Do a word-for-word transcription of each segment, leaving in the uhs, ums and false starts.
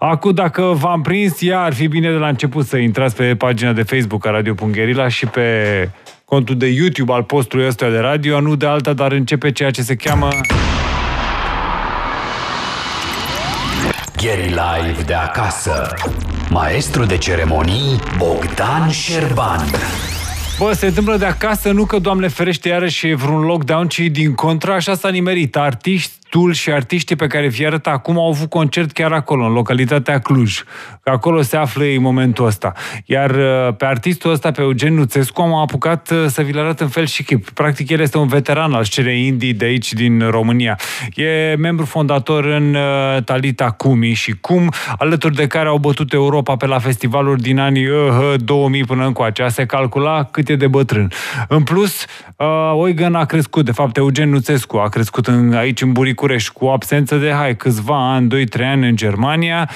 Acum, dacă v-am prins, ea ar fi bine de la început să intrați pe pagina de Facebook a Radio Guerrilla și pe contul de YouTube al postului ăsta de radio, nu de alta, dar începe ceea ce se cheamă... Guerrilive de acasă. Maestru de ceremonii Bogdan Șerban. Bă, se întâmplă de acasă, nu că, Doamne ferește, iarăși e vreun lockdown, ci din contra, așa s-a nimerit. Artiștul și artiștii pe care vi-i arăt acum au avut concert chiar acolo, în localitatea Cluj. Acolo se află ei în momentul ăsta. Iar pe artistul ăsta, pe Eugen Nuțescu, am apucat să vi-l arăt în fel și chip. Practic, el este un veteran al scenei indie de aici, din România. E membru fondator în Talita Cumi și Kumm, alături de care au bătut Europa pe la festivaluri din anii două mii până încoace. Se calcula cât de bătrân. În plus, uh, Oigăn a crescut, de fapt Eugen Nuțescu a crescut în, aici în Buricurești cu o absență de, hai, câțiva ani, doi trei ani în Germania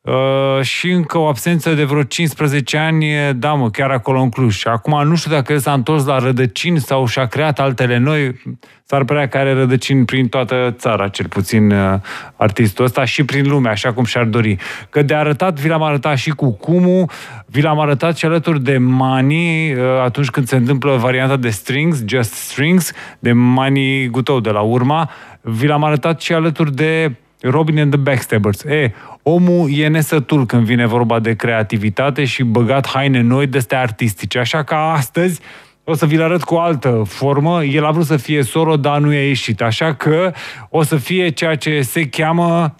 uh, și încă o absență de vreo cincisprezece ani, da mă, chiar acolo în Cluj. Și acum nu știu dacă el s-a întors la rădăcini sau și-a creat altele noi, s-ar părea că are rădăcini prin toată țara, cel puțin uh, artistul ăsta și prin lume, așa cum și-ar dori. Că de arătat, vi l-am arătat și cu Kumm, vi l-am arătat și alături de Money, atunci când se întâmplă varianta de Strings, Just Strings, de Money Gutou de la urma. Vi l-am arătat și alături de Robin and the Backstabbers. E, omul e nesătul când vine vorba de creativitate și băgat haine noi de astea artistice. Așa că astăzi o să vi-l arăt cu o altă formă. El a vrut să fie solo, dar nu i-a ieșit. Așa că o să fie ceea ce se cheamă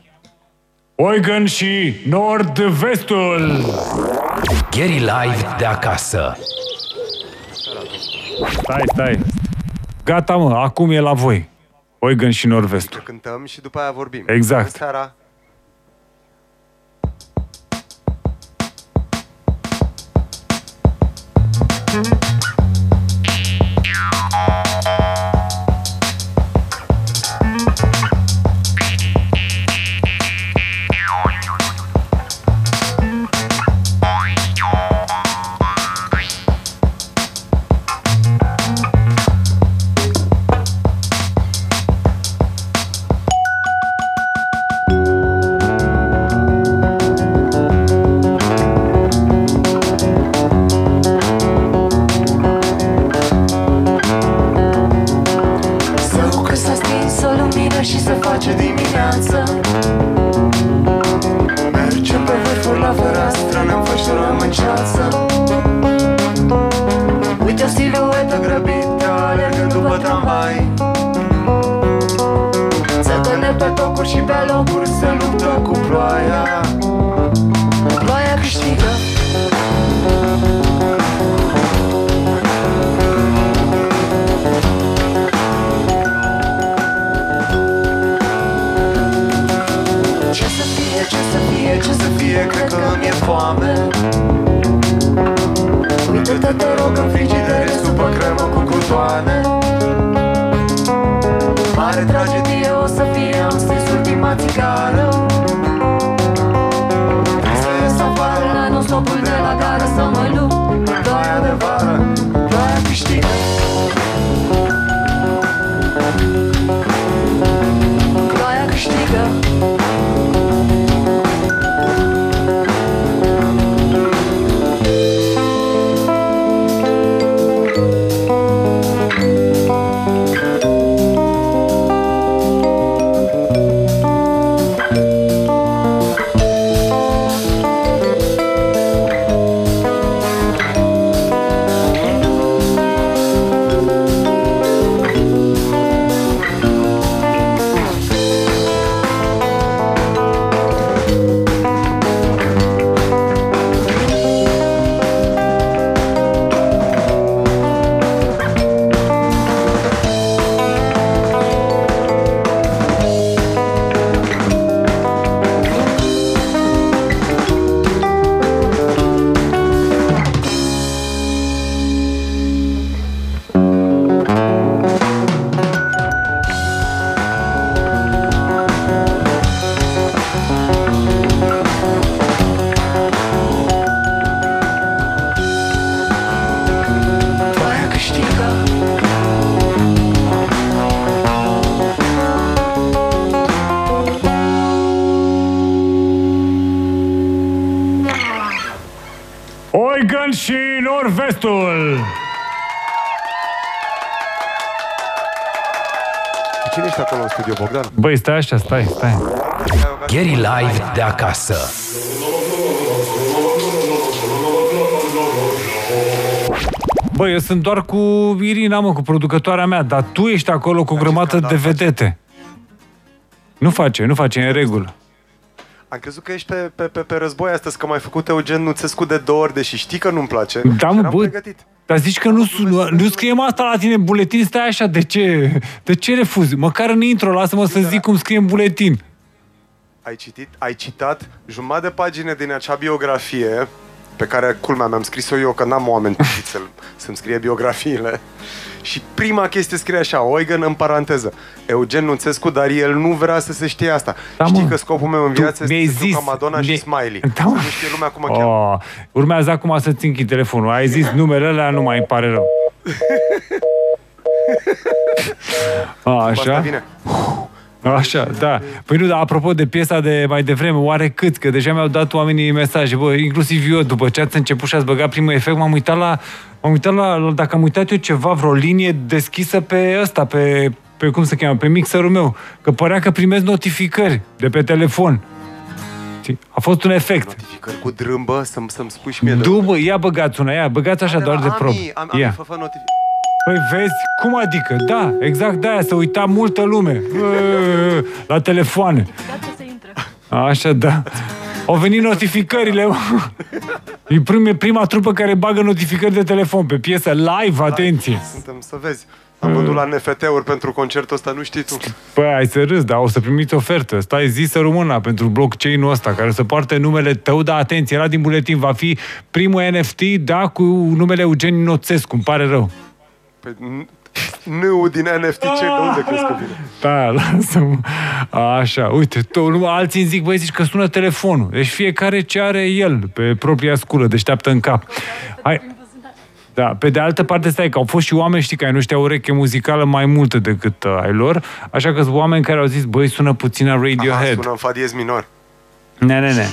Oigăn și Nord-Vestul. Guerrilive de acasă. Stai, stai. Gata, mă, acum e la voi. Oigăn și Nord-Vestul. Cântăm și după aia vorbim. Exact. Thank you. Oigăn și Norvestul. Cine ești acolo în studio, Bogdan? Băi, stai așa, stai, stai. Guerrilive de acasă. Băi, eu sunt doar cu Irina, mă, cu producătoarea mea, dar tu ești acolo cu o grămadă de vedete. Nu face, nu face, e în regulă. Am crezut că ești pe, pe, pe, pe război astăzi, că m-ai făcut Eugen Nuțescu de două ori, deși știi că nu-mi place. Da, mă, bă, dar zici că nu, nu, nu scriem asta la tine în buletin, stai așa, de ce, de ce refuzi? Măcar în intro, lasă-mă să zic cum scrie în buletin. Ai citit, ai citat jumătate de pagine din acea biografie, pe care, culmea, mi-am scris-o eu, că n-am oameni să-mi să scrie biografiile. Și prima chestie scrie așa, Oigăn în paranteză, Eugen Nuțescu, dar el nu vrea să se știe asta. Da, știi, mă, că scopul meu în viață este să duc ca Madonna și Smiley. Da, nu știe lumea cum mă oh. cheamă. Urmează acum să-ți închid telefonul. Ai zis numele alea, nu mai îmi pare rău. A, așa? Așa, da. Păi nu, dar apropo de piesa de mai devreme, oarecât, că deja mi-au dat oamenii mesaje, bă, inclusiv eu, după ce ați început și ați băgat primul efect, m-am uitat la, m-am uitat la, dacă am uitat eu ceva, vreo linie deschisă pe ăsta, pe, pe cum se cheamă, pe mixerul meu, că părea că primesc notificări de pe telefon. A fost un efect. Notificări cu drâmbă, să-mi, să-mi spui și mie. Dumă, ia băgați una, ia, băgați așa de doar de probă. Am, am, ia. Păi vezi, cum adică? Da, exact de aia, să uita multă lume la telefoane. Așa, da. Au venit notificările. E prima, prima trupă care bagă notificări de telefon pe piesă live, atenție. Suntem, să vezi. Am vândut la N F T-uri pentru concertul ăsta, nu știi tu. Păi, ai să râzi, dar o să primiți ofertă. Stai zisă română pentru blockchain-ul ăsta, care să poarte numele tău, dar atenție, era din buletin, va fi primul N F T, da, cu numele Eugen Nuțescu, îmi pare rău. Păi, nu din N F T, ce de unde crezi că vine? Da, lasă-mă. Așa, uite, to- alții îmi zic, băi, zici că sună telefonul. Deci fiecare ce are el pe propria sculă, deșteaptă în cap. Hai. Da, pe de altă parte, stai, că au fost și oameni, știi, care nu știau ureche muzicală mai multă decât uh, ai lor, așa că sunt oameni care au zis, băi, sună puțină Radiohead. Aha, sună în fa diez minor. Ne, ne, ne.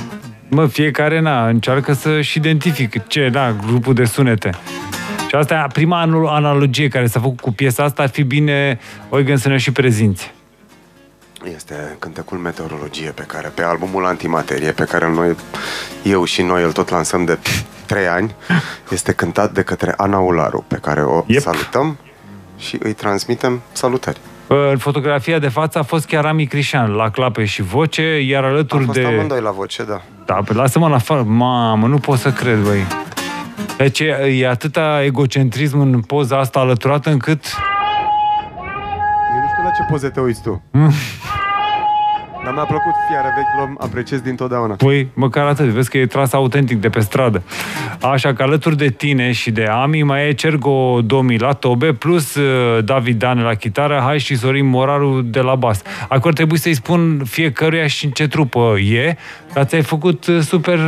Mă, fiecare, na, încearcă să-și identific ce, da, grupul de sunete. Și asta e prima analogie care s-a făcut cu piesa asta, ar fi bine Oigăn să ne și prezinți. Este cântecul Meteorologie, pe care, pe albumul Antimaterie, pe care noi, eu și noi, îl tot lansăm de trei ani, este cântat de către Ana Ularu, pe care o yep. salutăm și îi transmitem salutări. În fotografia de față a fost chiar Ami Crișan, la clape și voce, iar alături de... A fost amândoi la voce, da. Da, lasă-mă la afară, mamă, nu pot să cred, băi. Deci e atâta egocentrism în poza asta alăturată încât... Eu nu știu la ce poze te uiți tu. Mm. Dar mi-a plăcut Fiară vechi, l-am apreciez dintotdeauna. Păi, măcar atât, vezi că e tras autentic de pe stradă. Așa că alături de tine și de Ami mai e Cergă două mii la tobe, plus David Dane la chitară, hai și Sori Morarul de la bas. Acum ar trebui să-i spun fiecăruia și în ce trupă e, dar ți-ai făcut super,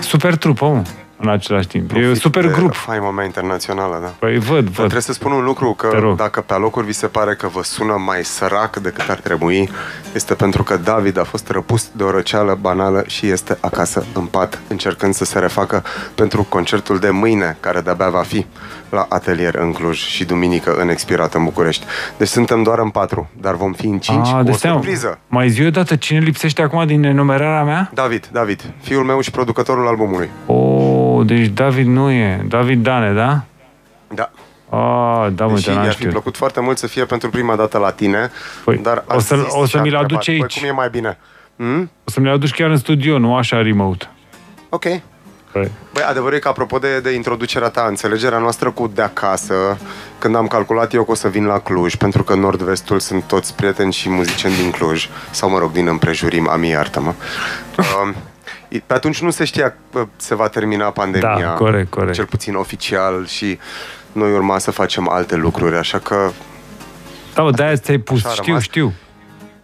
super trupă, mă. În același timp. Profit, e un super grup. Faima internațională, da. Păi văd, văd. Trebuie să spun un lucru, că dacă pe alocuri vi se pare că vă sună mai sărac decât ar trebui, este pentru că David a fost răpus de o răceală banală și este acasă în pat, încercând să se refacă pentru concertul de mâine, care de-abia va fi la Atelier în Cluj și duminică în Expirat în București. Deci suntem doar în patru, dar vom fi în cinci cu o surpriză. Mai zi o dată, cine lipsește acum din enumerarea mea? David, David, fiul meu și producătorul albumului. Oh. Deci David nu e. David Dane, da? Da. Oh, da, mă, mi-ar fi plăcut foarte mult să fie pentru prima dată la tine. Păi, dar o să, o să mi le aduci aici. Păi, cum e mai bine? Hmm? O să mi le aduci chiar în studio, nu așa remote. Ok. Păi. Băi, adevărul e că, apropo de, de introducerea ta, înțelegerea noastră cu de acasă, când am calculat eu că o să vin la Cluj, pentru că în nord-vestul sunt toți prieteni și muzicieni din Cluj, sau, mă rog, din împrejurim, Ami, iartă-mă. Um, Pe atunci nu se știa că se va termina pandemia, da, corect, corect. Cel puțin oficial, și noi urma să facem alte lucruri, așa că... Da, de-aia ți-ai pus, știu, știu.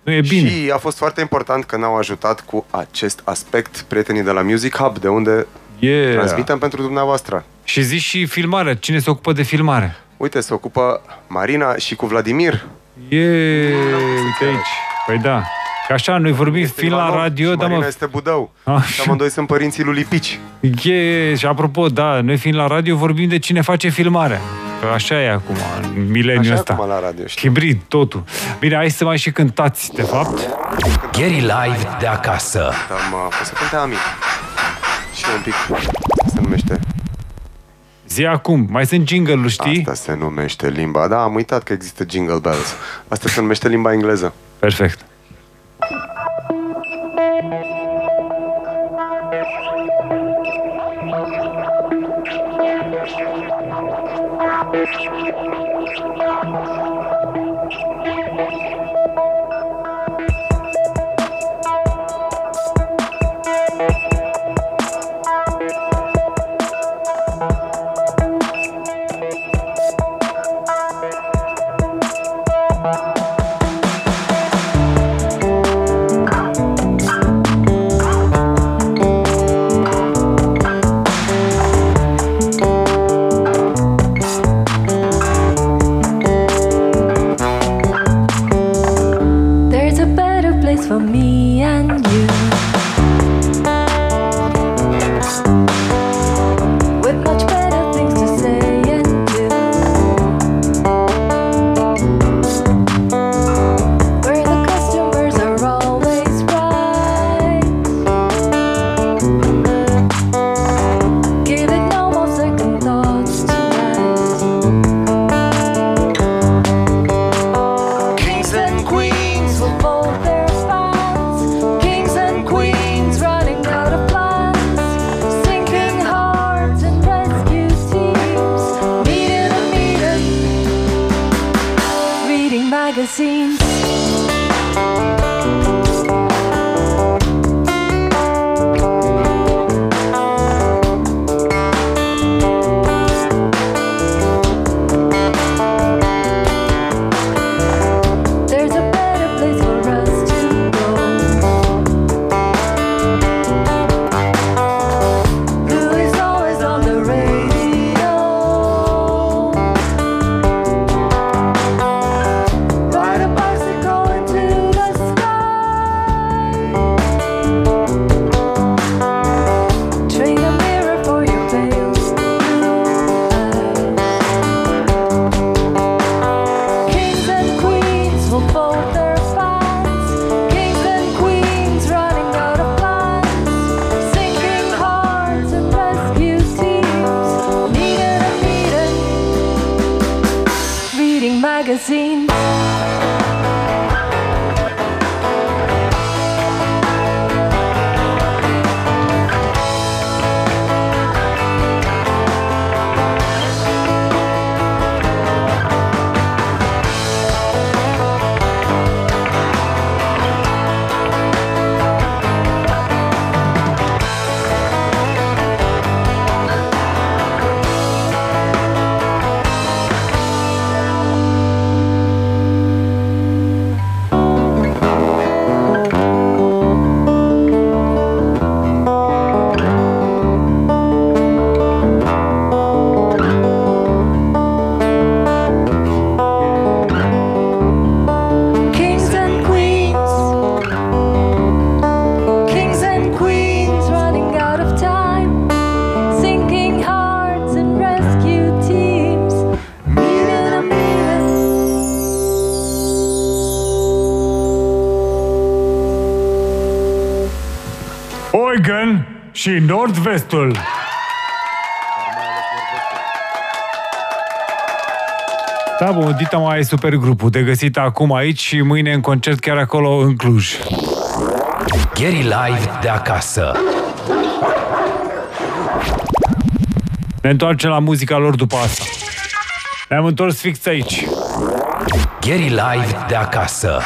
Nu e bine. Și a fost foarte important că ne-au ajutat cu acest aspect prietenii de la Music Hub, de unde yeah. transmitem pentru dumneavoastră. Și zici și filmarea, cine se ocupă de filmare? Uite, se ocupă Marina și cu Vladimir. Yeee, yeah, uite aici, păi da. Că așa, noi vorbim este film Ivanov, la radio, dar Marina este Budău. Și amândoi sunt părinții lui Lipici. E, și apropo, da, noi fiind la radio vorbim de cine face filmarea. Că așa e acum, în mileniul ăsta. Așa e acum la radio. Știu. Hibrid, totul. Bine, hai să mai și cântați, de fapt. Guerrilive de acasă. Da, mă, o să cânte Ami. Și un pic, se numește... Zi acum, mai sunt jingle-uri, știi? Asta se numește limba, da, am uitat că există jingle bells. Asta se numește limba engleză. Perfect. Și Nord-Vestul. Da, bun, Dita mai e super grupul de găsit acum aici și mâine în concert chiar acolo în Cluj. Guerrilive de acasă. Ne întoarcem la muzica lor după asta. Ne-am întors fix aici. Guerrilive de acasă.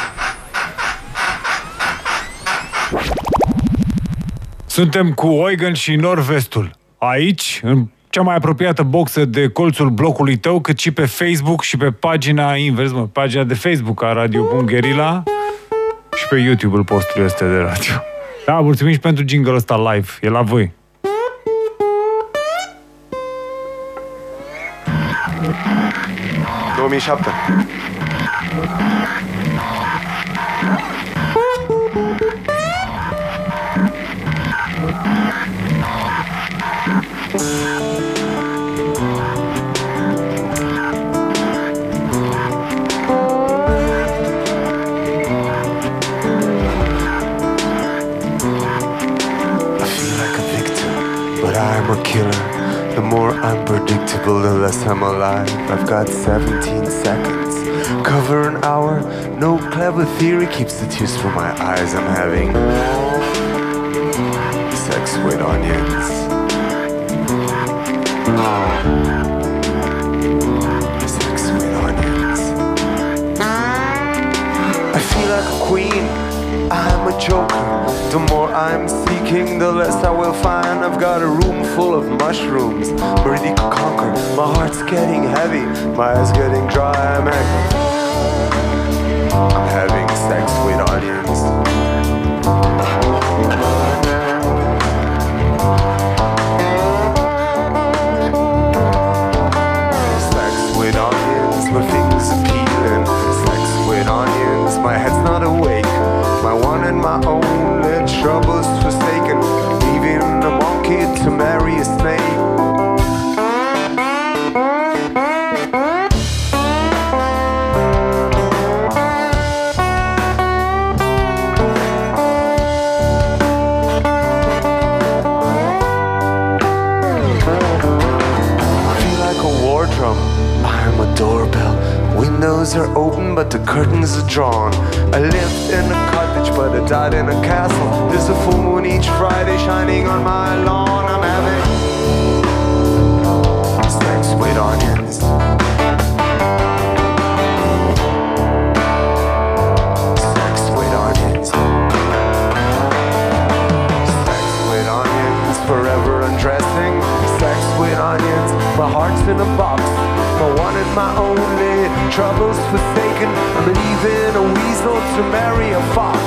Suntem cu Oigăn și Nord-Vestul. Aici, în cea mai apropiată boxă de colțul blocului tău, cât și pe Facebook și pe pagina invers, mă, pagina de Facebook a Radio Guerrilla și pe YouTube-ul postului este de radio. Da, mulțumim și pentru jingle-ul ăsta live. E la voi. două mii șapte. Killer. The more unpredictable, the less I'm alive. I've got seventeen seconds. Cover an hour. No clever theory keeps the tears from my eyes. I'm having sex with onions. Oh. Sex with onions. I feel like a queen. I'm a joker. The more I'm seeking, the less I will find. I've got a room full of mushrooms, ready to conquer. My heart's getting heavy, my eyes getting dry. I'm having, I'm having sex with onions. My only troubles forsaken, leaving a monkey to marry a snake. Windows are open, but the curtains are drawn. I lived in a cottage, but I died in a castle. There's a full moon each Friday shining on my lawn. I'm having sex with onions. Sex with onions. Sex with onions, forever undressing. Sex with onions, my heart's in a box. I wanted my only troubles forsaken. I'm leaving a weasel to marry a fox.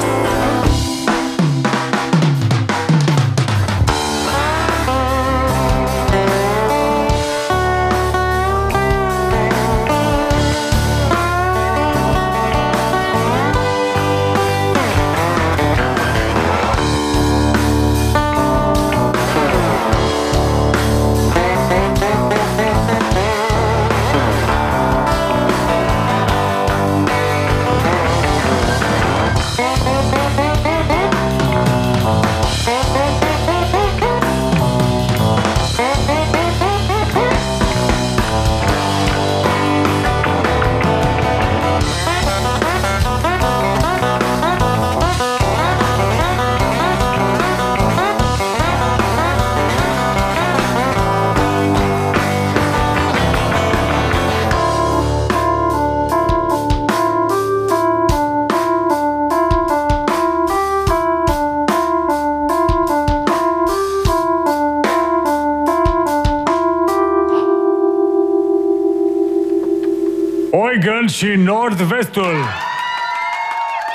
Oigăn și Nord-Vestul.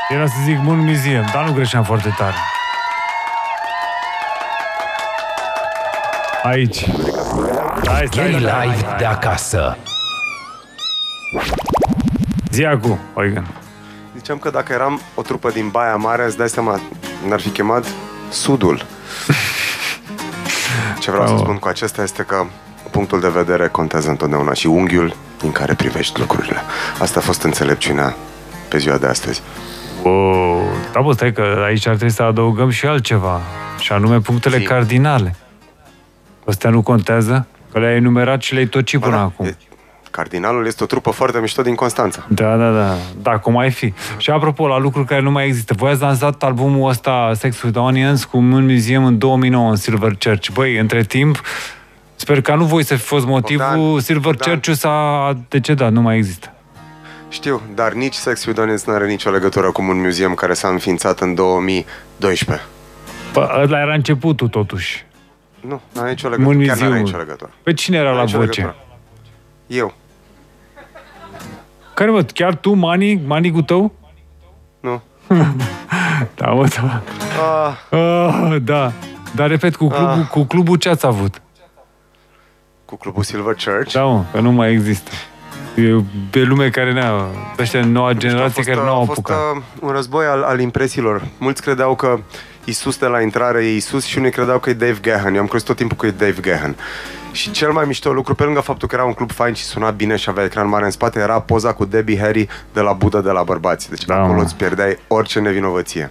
Era să zic Moon Museum, dar nu greșeam foarte tare. Aici. Hai, stai, Guerrilive de acasă. Zi acum, Oigăn. Ziceam că dacă eram o trupă din Baia Mare, îți dai seama, n-ar fi chemat Sudul. Ce vreau să spun cu acesta este că punctul de vedere contează întotdeauna și unghiul din care privești lucrurile. Asta a fost înțelepciunea pe ziua de astăzi. Wow. Da, bă, stai că aici ar trebui să adăugăm și altceva, și anume punctele Sim. cardinale. Astea nu contează? Că le-ai enumerat și le-ai tocit până da, acum. E, Cardinalul este o trupă foarte mișto din Constanța. Da, da, da. Da, cum ai fi. Și apropo, la lucruri care nu mai există, voi ați lansat albumul ăsta Sex With Onions cu Moon Museum în două mii nouă în Silver Church. Băi, între timp, sper că nu voi să fi fost motivul, Bogdan, Silver Church s-a decedat, nu mai există. Știu, dar nici Sex With Onions nu are nicio legătură cu un muzeum care s-a înființat în două mii doisprezece. Pă, ăla era începutul, totuși. Nu, nu are nicio legătură, chiar nu are nicio legătură. Pe cine era la voce? Eu. Care, mă, chiar tu, Mani, Mani-ul tău? Nu. Da, mă, da. Ah. Ah, da. Dar, repet, cu clubul, ah. cu clubul ce ați avut? Cu clubul Silver Church. Da, mă, că nu mai există. E pe lume care n-a... Ăștia, noua generație care n-au apucat. A fost un război al, al impresiilor. Mulți credeau că Iisus de la intrare e Iisus și unii credeau că e Dave Gahan. Eu am crezut tot timpul că e Dave Gahan. Și cel mai mișto lucru, pe lângă faptul că era un club fain și suna bine și avea ecran mare în spate, era poza cu Debbie Harry de la Buddha de la bărbați. Deci da, acolo îți pierdeai orice nevinovăție.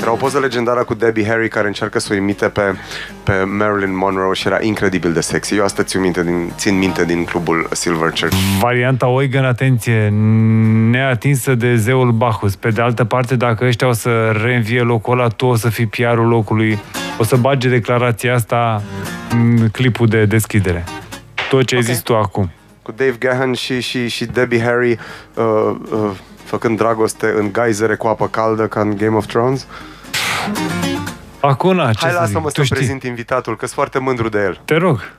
Era o poză legendară cu Debbie Harry care încearcă să o imite pe, pe Marilyn Monroe și era incredibil de sexy. Eu asta țin minte din, țin minte din clubul Silver Church. Varianta Oigăn, atenție, neatinsă de zeul Bacchus. Pe de altă parte, dacă ăștia o să reînvie locul ăla, tu o să fii P R-ul locului. O să bage declarația asta în clipul de deschidere. Tot ce ai okay. zis tu acum. Cu Dave Gahan și, și, și Debbie Harry... Uh, uh, făcând dragoste în geizere cu apă caldă ca în Game of Thrones? Acum, ce hai, lasă-mă să prezint invitatul, că-s foarte mândru de el. Te rog.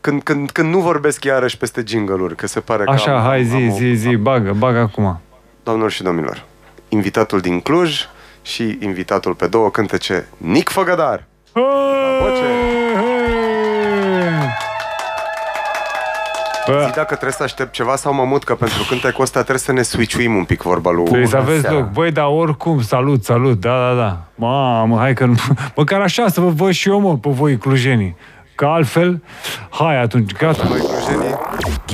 Când, când, când nu vorbesc iarăși peste jingle-uri, că se pare că... Așa, am, hai, zi, am, zi, zi, am... bagă, bagă acum. Doamnelor și domnilor, invitatul din Cluj și invitatul pe două cântece, Nic Făgădar! Zi dacă trebuie să aștept ceva sau mă mut, că pentru cântecul ăsta trebuie să ne switch-uim un pic, vorba lui. Trebuie să aveți loc. Băi, dar oricum, salut, salut, da, da, da. Mamă, hai că... Măcar așa să vă văd și eu, mă, pe voi, clujenii. Că altfel, hai atunci, gata. Noi, clujenii.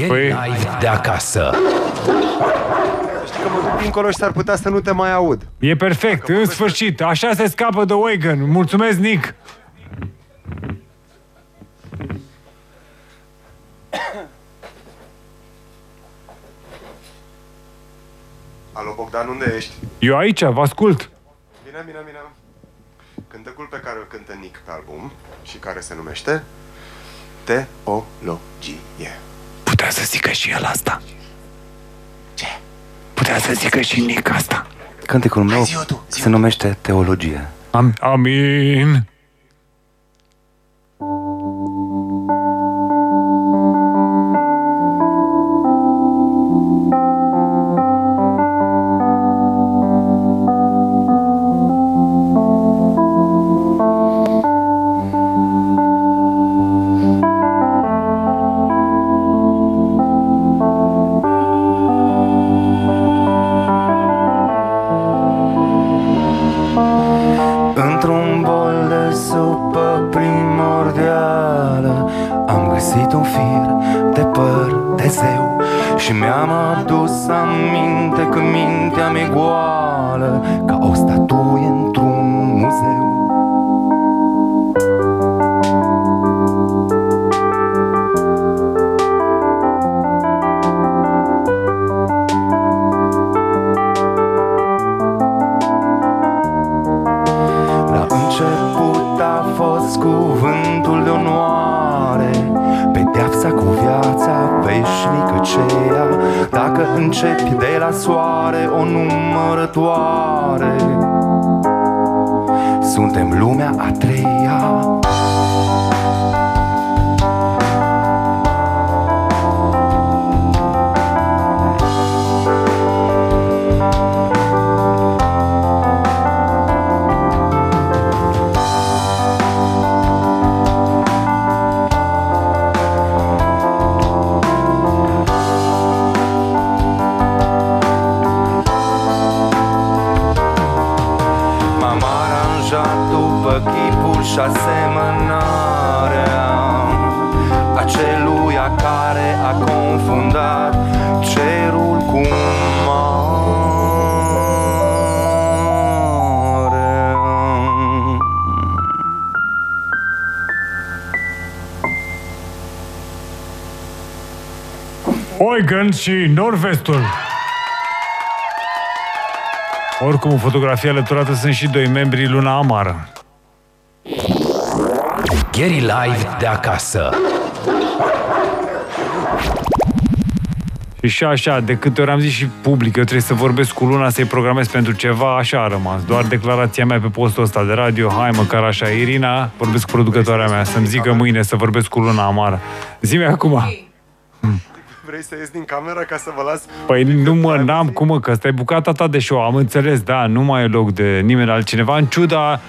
Păi... de acasă. Știi că mă duc dincolo și s-ar putea să nu te mai aud. E perfect, dacă în sfârșit. Să... Așa se scapă de Oigăn. Mulțumesc, Nic. Alo, Bogdan, unde ești? Eu aici, vă ascult. Bine, bine, bine. Cântecul pe care îl cântă Nic pe album și care se numește Teologie. Putea să zică și el asta. Ce? Putea să zică și Nic asta. Cântecul meu se numește Teologie. Am- Amin. Oigăn și Nord-Vestul. Oricum, în fotografia alăturată sunt și doi membrii Luna Amară. Guerrilive de acasă. Și și așa, de câte ori am zis și public, eu trebuie să vorbesc cu Luna, să-i programez pentru ceva, așa a rămas. Doar declarația mea pe postul ăsta de radio, hai măcar așa, Irina, vorbesc cu producătoarea mea, să-mi zică mâine să vorbesc cu Luna Amară. Zi-mi acum. Vrei să ies din camera ca să vă las... Păi nu mă, n-am cum mă, că asta e bucata ta de show, am înțeles, da, nu mai e loc de nimeni altcineva, în ciuda,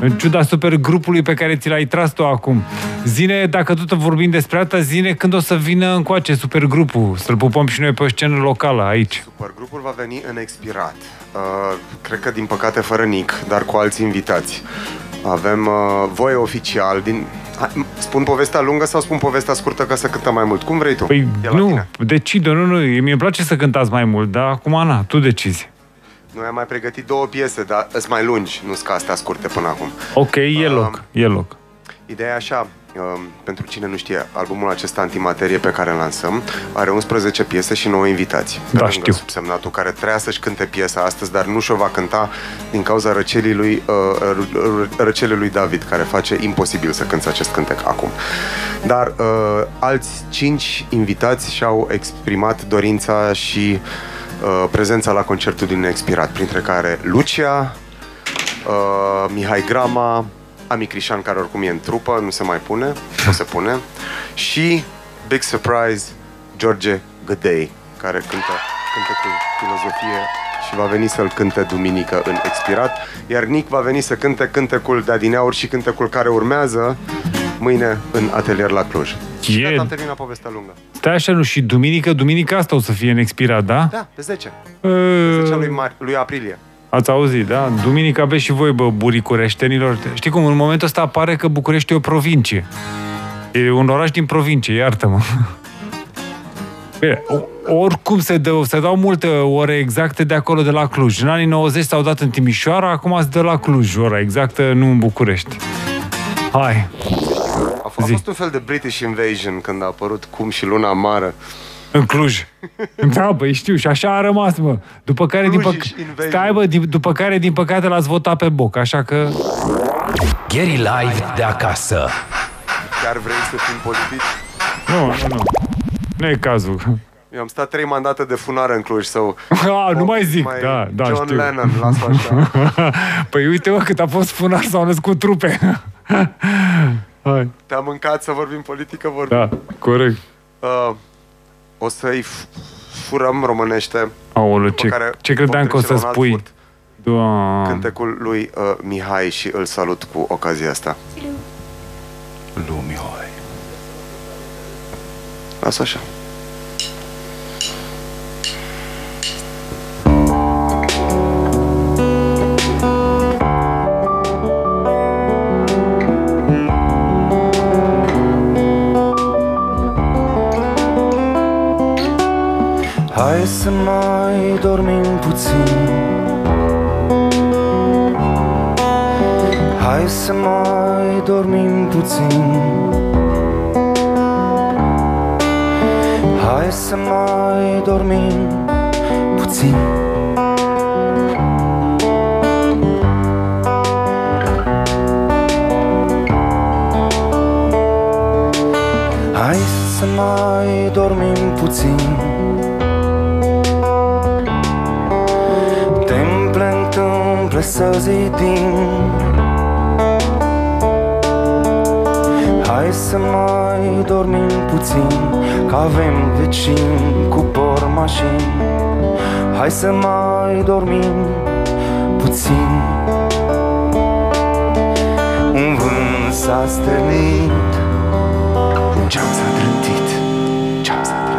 în ciuda super grupului pe care ți l-ai tras tu acum. Zine, dacă tot vorbim despre asta, zine când o să vină încoace supergrupul, să-l pupăm și noi pe o scenă locală aici. Supergrupul va veni în Expirat. Uh, cred că, din păcate, fără Nic, dar cu alți invitați. Avem uh, voie oficial din... Spun povestea lungă sau spun povestea scurtă ca să cântăm mai mult? Cum vrei tu? Păi nu, decide, nu, nu, mi-e place să cântați mai mult, dar acum, Ana, tu decizi. Noi am mai pregătit două piese, dar sunt mai lungi, nu sunt ca astea scurte până acum. Ok, e loc, uh, e loc. Ideea e așa, uh, pentru cine nu știe, albumul acesta Antimaterie pe care îl lansăm are unsprezece piese și nouă invitații. Da, știu. Subsemnatul care trebuia să-și cânte piesa astăzi, dar nu și-o va cânta din cauza răcelii lui, uh, răcelii lui David, care face imposibil să cânte acest cântec acum. Dar uh, alți cinci invitați și-au exprimat dorința și Uh, prezența la concertul din Expirat, printre care Lucia, uh, Mihai Grama, Ami Crișan, care oricum e în trupă, nu se mai pune, nu se pune, și big surprise, George Gadei, care cântă, cântă cu filozofie și va veni să-l cânte duminică în Expirat, iar Nic va veni să cânte cântecul de adineauri și cântecul care urmează mâine în atelier la Cluj. Și yeah. Am terminat povestea lungă. Stai așa, nu, și duminică, duminică asta o să fie în Expirat, da? Da, pe zece. E... Pe zece lui, mar- lui aprilie. Ați auzit, da? Duminică aveți și voi, bă, buricureștenilor. Știi cum, în momentul ăsta apare că București e o provincie. E un oraș din provincie, iartă-mă. Bine, oricum se, dă, se dau multe ore exacte de acolo, de la Cluj. În anii nouăzeci s-au dat în Timișoara, acum se dă la Cluj ora exactă, nu în București. Hai! A fost, a fost un fel de British Invasion când a apărut Kumm și Luna Amară. În Cluj. Da, băi, știu. Și așa a rămas, mă. După care, din, păc... Stai, bă, din, după care din păcate l-ați votat pe Boc, așa că... Guerrilive de acasă. Chiar vrei să fim politici? Nu, nu, nu. Nu e cazul. Eu am stat trei mandate de funare în Cluj sau... A, nu mai zic, mai... da, da, John știu. John Lennon, lasă așa. Păi uite, mă, cât a fost funar, s-au născut trupe. Hai. Te-am mâncat să vorbim politică, vorbim. Da, corect. Uh, o să-i furăm românește. Aolo, ce, ce credeam că o să spui? Doamne. Cântecul lui uh, Mihai și îl salut cu ocazia asta. Lui Mihai. Lasă așa. Hai să mai dormim puțin, hai să mai dormim puțin, hai să mai dormim puțin. Hai să mai dormim puțin. Să zidim. Hai să mai dormim puțin, că avem vecini cu por mașini. Hai să mai dormim puțin. Un vânt s-a strălit, un ceam s-a trântit, un ceam s-a trântit.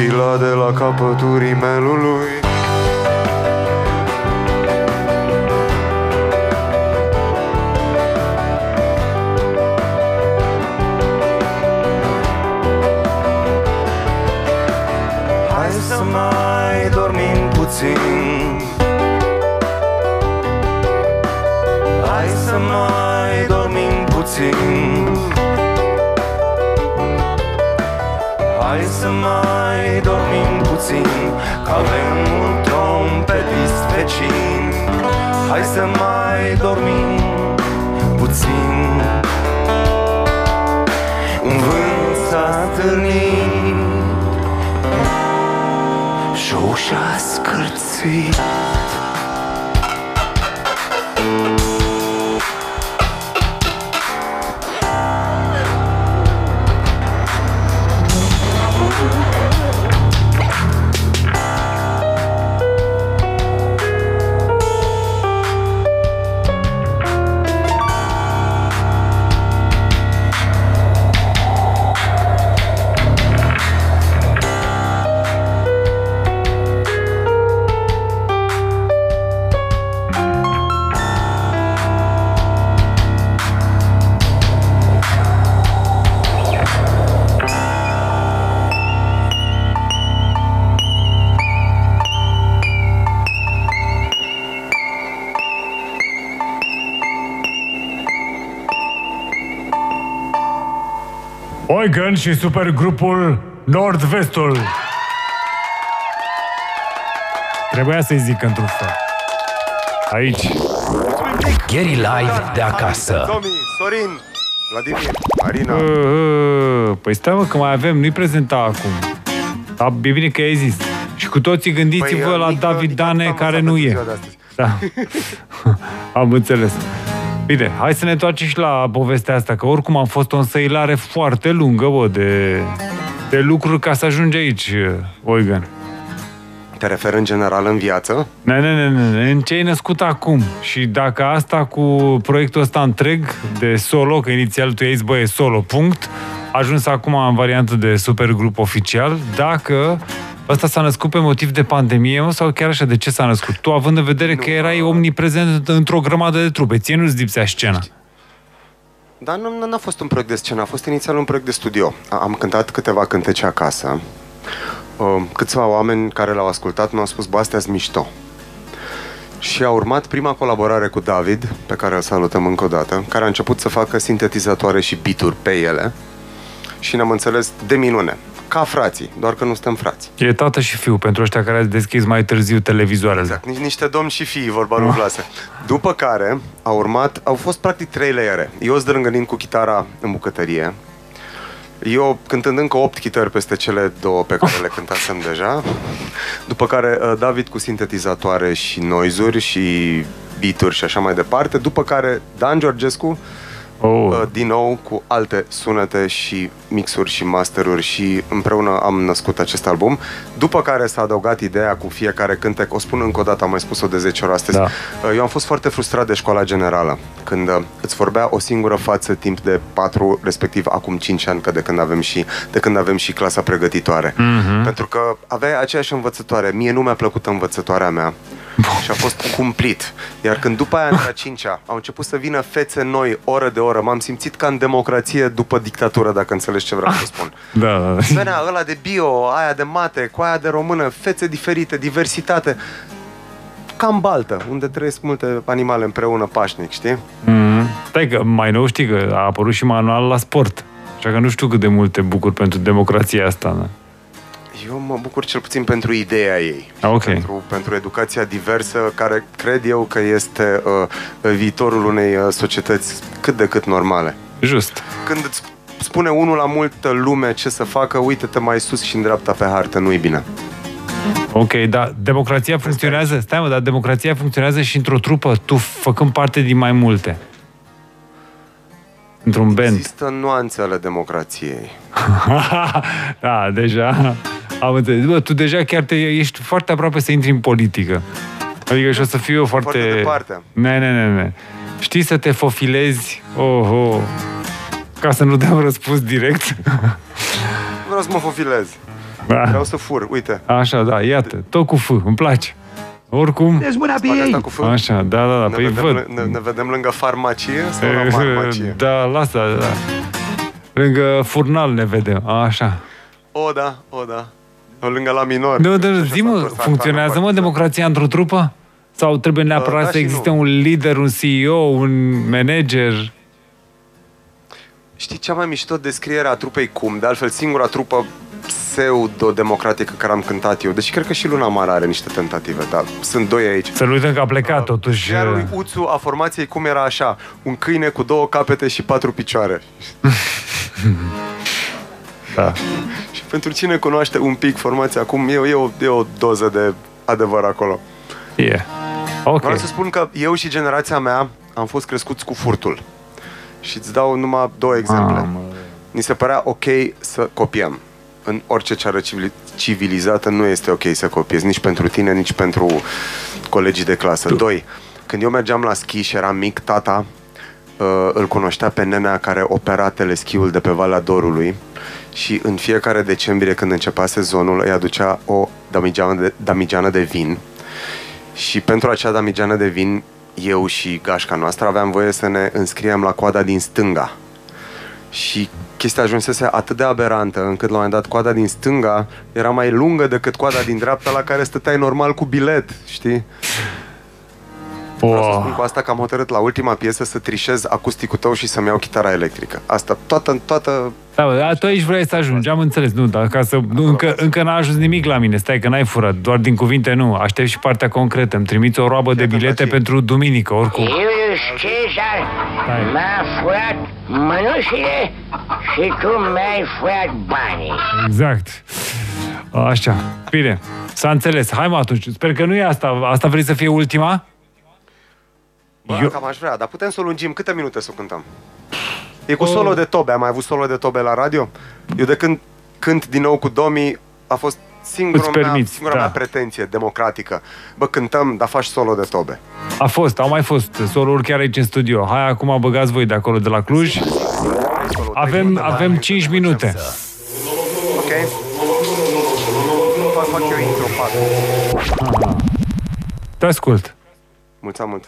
Chila de la capătul rimelului. Hai să mai dormim puțin, hai să mai dormim puțin, hai să mai dormim puțin, că avem un trompetist vecin. Hai să mai dormim puțin. Un vânt s-a întâlnit și o ușă a scârțit. Oigăn și supergrupul Nord-Vestul. Trebuia să-i zic într-un fel. Aici. Guerrilive de acasă. Tomi, Sorin, Vladimir, Marina. Păi stai mă, că mai avem, nu-i prezenta acum. Dar e bine că ai zis. Și cu toții gândiți-vă la David Dane, care nu e. Da. Am înțeles. Bine, hai să ne întoarcem și la povestea asta, că oricum am fost o însăilare foarte lungă, bă, de, de lucruri ca să ajungi aici, Oigăn. Te referi în general în viață? Ne, ne, ne, ne, în ce ai născut acum. Și dacă asta cu proiectul ăsta întreg de solo, că inițial tu ești, bă, e solo, punct, ajuns acum în variantă de supergrup oficial, dacă... Asta s-a născut pe motiv de pandemie, mă, sau chiar așa, de ce s-a născut? Tu, având în vedere nu, că erai omniprezent într-o grămadă de trupe, ție nu-ți lipsea scena. Dar nu, n-a fost un proiect de scenă, a fost inițial un proiect de studio. Am cântat câteva cântece acasă. Câțiva oameni care l-au ascultat mi-au spus, bă, astea-s mișto. Și a urmat prima colaborare cu David, pe care îl salutăm încă o dată, care a început să facă sintetizatoare și beat-uri pe ele. Și ne-am înțeles de minune. Ca frații, doar că nu suntem frați. E tată și fiu, pentru ăștia care ați deschis mai târziu televizoarele. Exact, nici niște domni și fii, vorba lui Vlase. După care au urmat, au fost practic trei leiere. Eu zdrângănind cu chitara în bucătărie, eu cântând încă opt chitări peste cele două pe care le cântasem deja, după care David cu sintetizatoare și noise-uri și beat-uri și așa mai departe, după care Dan Georgescu. Oh. Din nou cu alte sunete și mixuri și masteruri. Și împreună am născut acest album. După care s-a adăugat ideea cu fiecare cântec. O spun încă o dată, am mai spus-o de zece ori astăzi, da. Eu am fost foarte frustrat de școala generală, când îți vorbea o singură față timp de patru, respectiv acum cinci ani, că de când avem și, de când avem și clasa pregătitoare. Mm-hmm. Pentru că avea aceeași învățătoare. Mie nu mi-a plăcut învățătoarea mea și a fost cumplit. Iar când după aia, între a cincea, au început să vină fețe noi, oră de oră, m-am simțit ca în democrație după dictatură, dacă înțelegi ce vreau să spun. Da. Venea ăla de bio, aia de mate, cu aia de română, fețe diferite, diversitate. Ca în Baltă, unde trăiesc multe animale împreună pașnic, știi? Mm-hmm. Stai că mai nou știi că a apărut și manual la sport. Așa că nu știu cât de mult te bucur pentru democrația asta, da? Eu mă bucur cel puțin pentru ideea ei. Okay. Pentru, pentru educația diversă, care cred eu că este uh, viitorul unei societăți cât de cât normale. Just. Când îți spune unul la multă lume ce să facă, uite-te mai sus și în dreapta pe hartă, nu-i bine. Ok, dar democrația funcționează, stai mă, dar democrația funcționează și într-o trupă, tu făcând parte din mai multe. Într-un band. Există nuanțele democrației. Da, deja... Am înțeles. Bă, tu deja chiar te, ești foarte aproape să intri în politică. Adică și o să fiu eu foarte... Foarte departe. Ne, ne, ne, ne. Știi să te fofilezi? Oh, oh. Ca să nu dăm răspuns direct. Vreau să mă fofilez. Da. Vreau să fur, uite. Așa, da, iată, tot cu F, îmi place. Oricum... Deci mâna pe ei! Așa, da, da, da, ne păi vedem, văd. Ne, ne vedem lângă farmacie sau e, la farmacie? Da, lasă, da, da. Lângă furnal ne vedem, așa. O, da, o, da. Lângă la minor. Nu, dar zi-mă, funcționează, mă, democrația într-o trupă? Sau trebuie neapărat da, să existe un lider, un C E O, un manager? Știi cea mai mișto descriere a trupei Kumm? De altfel, singura trupă pseudo-democratică care am cântat eu. Deci cred că și Luna Amară are niște tentative, dar sunt doi aici. Să nu uităm că a plecat, totuși. Iar lui Uțu a formației Kumm era așa, un câine cu două capete și patru picioare. Da. Și pentru cine cunoaște un pic formația Kumm, e, e, o, e o doză de adevăr acolo. Yeah. Okay. Vreau să spun că eu și generația mea am fost crescuți cu furtul. Și îți dau numai două exemple. Ah, Ni se părea ok să copiem. În orice țară civilizată nu este ok să copiezi, nici pentru tine, nici pentru colegii de clasă. Tu. Doi, când eu mergeam la schi și eram mic, tata uh, îl cunoștea pe nenea care opera teleschiul de pe Valea Dorului și în fiecare decembrie, când începea sezonul, îi aducea o damigeană de, damigeană de vin. Și pentru acea damigeană de vin, eu și gașca noastră aveam voie să ne înscriem la coada din stânga. Și chestia ajunsese atât de aberantă încât la un moment dat coada din stânga era mai lungă decât coada din dreapta la care stăteai normal cu bilet, știi? Oh. Vreau să spun cu asta că am hotărât la ultima piesă să trișez acusticul tău și să-mi iau chitara electrică. Asta, toată... toată... Da, da, tu aici vrei să ajungi, am înțeles, nu, dar ca să... Nu, încă, încă n-a ajuns nimic la mine, stai că n-ai furat, doar din cuvinte nu, aștept și partea concretă, îmi trimiți o roabă de bilete pentru duminică, oricum. Eu știi, dar m-a furat mânușile și tu mi-ai furat banii. Exact. Așa, bine, s-a înțeles, hai mă atunci, sper că nu e asta, asta vrei să fie ultima? Bă, eu... cam aș vrea, dar putem să o lungim. Câte minute să o cântăm? E cu solo de tobe. Am mai avut solo de tobe la radio? Eu de când cânt din nou cu Domi, a fost singura, permiți, mea, singura da. mea pretenție democratică. Bă, cântăm, dar faci solo de tobe. A fost, au mai fost solo-uri chiar aici în studio. Hai, acum băgați voi de acolo, de la Cluj. Avem, avem cinci minute. Ok. Fac eu intro, fac. Te ascult. Mulțumesc mult.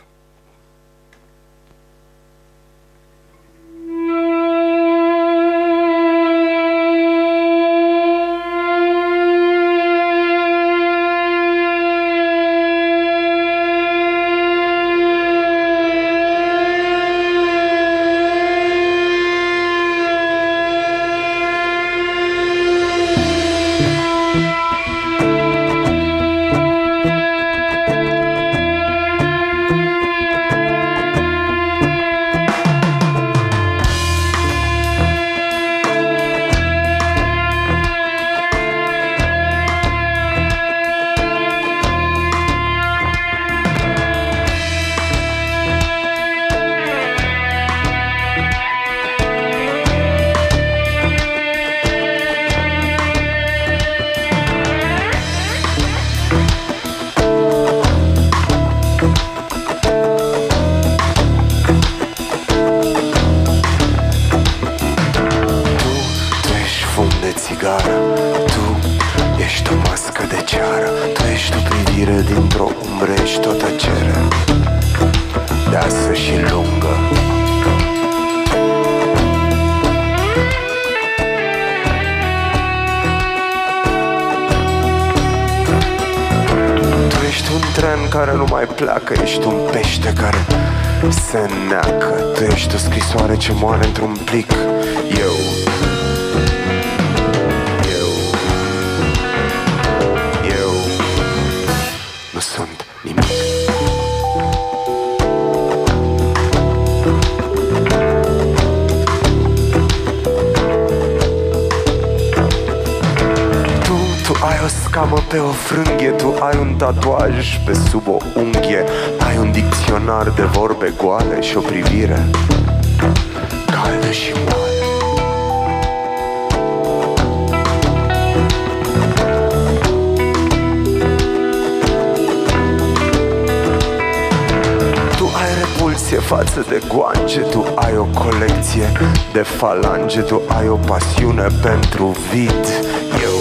Ce moare într-un plic. Eu Eu Eu nu sunt nimic. Tu, tu ai o scamă pe o frânghie, tu ai un tatuaj pe sub o unghie, ai un dicționar de vorbe goale și o privire caldă și moale. Tu ai repulsie față de goange, tu ai o colecție de falange, tu ai o pasiune pentru vid. Eu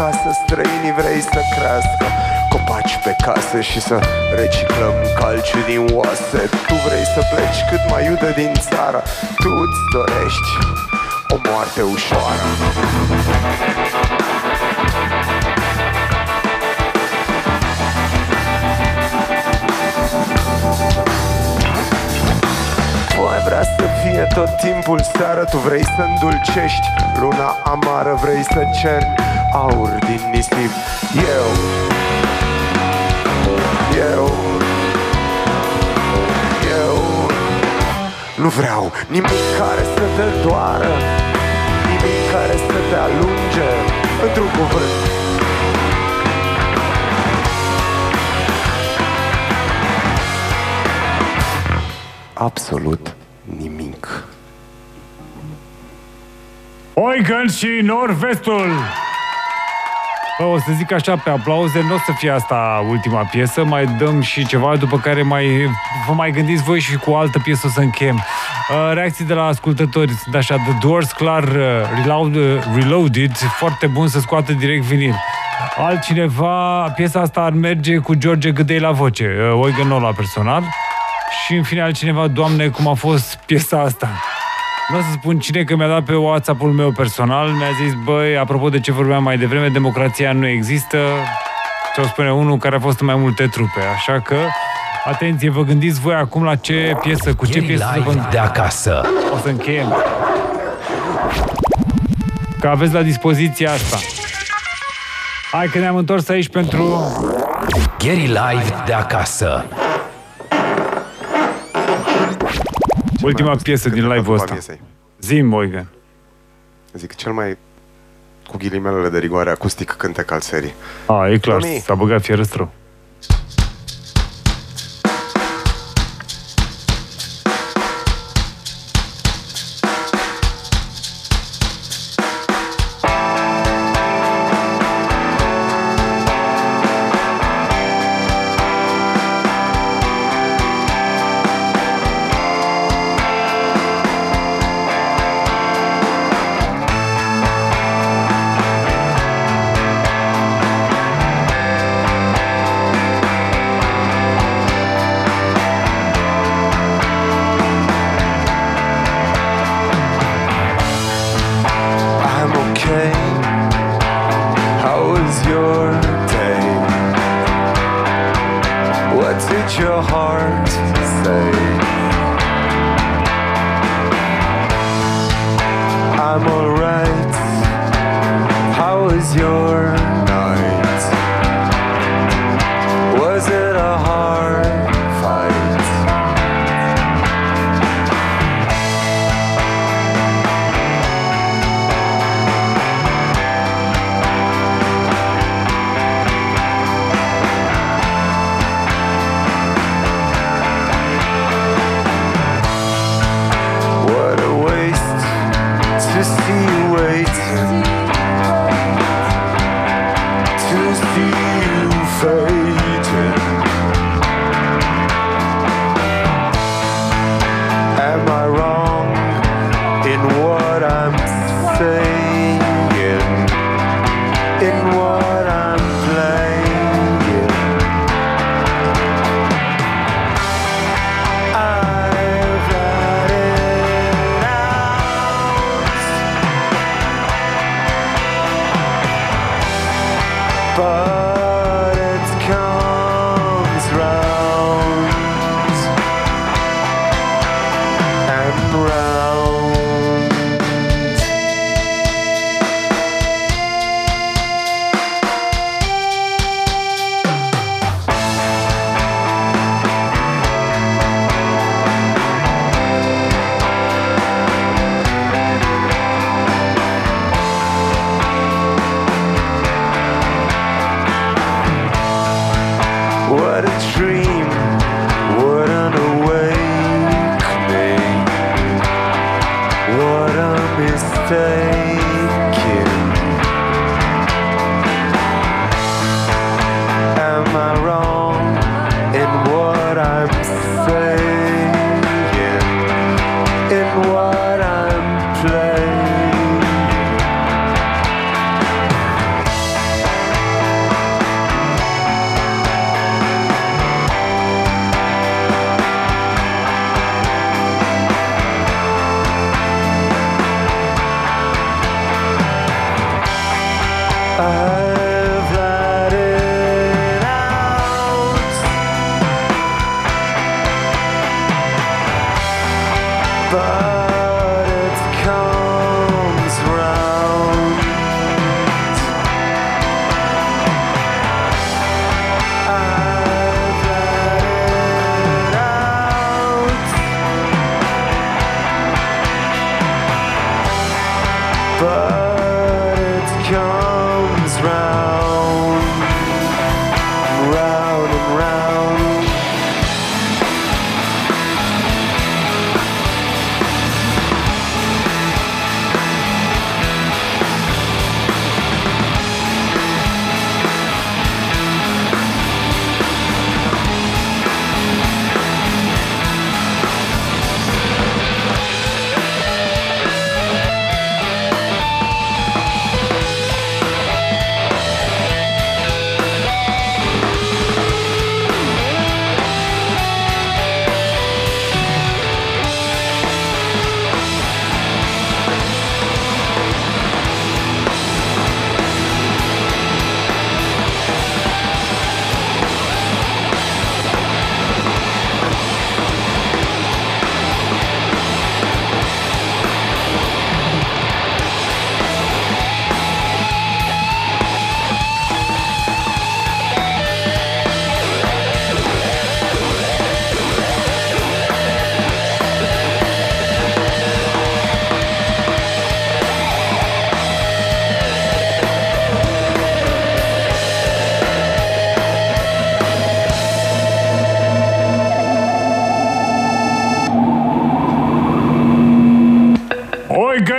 acasă, străinii vrei să crească copaci pe casă și să reciclăm calciu din oase. Tu vrei să pleci cât mai iudă din țară, tu îți dorești o moarte ușoară. Mai vrea să fie tot timpul seară, tu vrei să îndulcești luna amară, vrei să cerni aur din nisip. Eu, eu, eu nu vreau nimic care să te doară, nimic care să te alunge într-un cuvânt. Absolut nimic. Oigăn și Nord-Vestul. Bă, o să zic așa, pe aplauze, nu o să fie asta ultima piesă, mai dăm și ceva, după care mai vă mai gândiți voi și cu o altă piesă o să încheiem. Reacții de la ascultători, de așa, The Doors, clar, reload, Reloaded, foarte bun să scoată direct vinil. Altcineva, piesa asta ar merge cu George Gadei la voce, Oigăn nu la personal. Și în final cineva, Doamne, cum a fost piesa asta? Nu o să spun cine, că mi-a dat pe WhatsApp-ul meu personal, mi-a zis, băi, apropo de ce vorbeam mai devreme, democrația nu există, ce o spune unul care a fost în mai multe trupe, așa că, atenție, vă gândiți voi acum la ce piesă, cu ce piesă să vă... de acasă. O să încheiem. Că aveți la dispoziție asta. Hai că ne-am întors aici pentru... Guerrilive de acasă. Ultima piesă din live-ul ăsta. Zi-mi, Oigăn. Zic, cel mai, cu ghilimelele de rigoare, acustic cântec al serii. A, e clar, s-a băgat fierăstrău.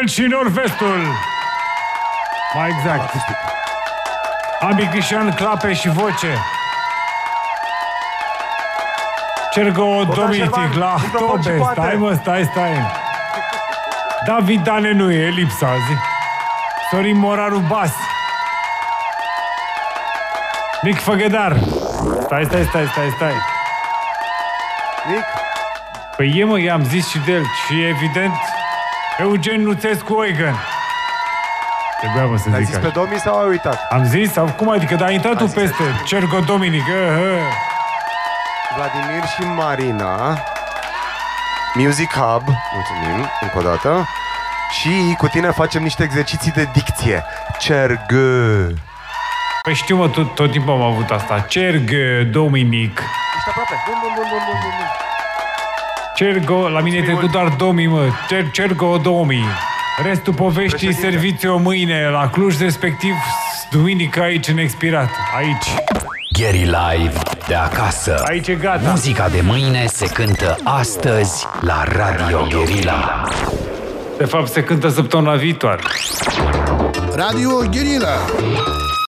Și Norvestul. Mai exact. Ami Crișan, clape și voce. Cergă două mii la tobe. Stai mă, stai, stai. David Dane nu e, lipsa azi. Sori Morarul bas. Nic Făgădar. Stai, stai, stai, stai, stai. Nic? Păi e mă, i-am zis și de el. Și evident... Eugen Nuțescu, Oigăn. Trebuia mă să zic zis așa. Pe domnii sau ai uitat? Am zis? Sau cum adică? Dar ai intrat tu peste Cergă Dominic. Vladimir și Marina. Music Hub. Mulțumim încă o dată. Și cu tine facem niște exerciții de dicție. Cergă. Păi știu mă, tot, tot timpul am avut asta. Cergă Dominic. Ești aproape. Bun, bun, bun, bun, bun, bun. Cergo, la mine e trecut doar două mii, mă. Cer, Cergo două mii. Restul poveștii, serviți-o mâine la Cluj, respectiv duminică aici în Expirat. Aici. Guerrilive de acasă. Aici e gata. Muzica de mâine se cântă astăzi la Radio Guerrilla. De fapt, se cântă săptămâna viitoare. Radio Guerrilla.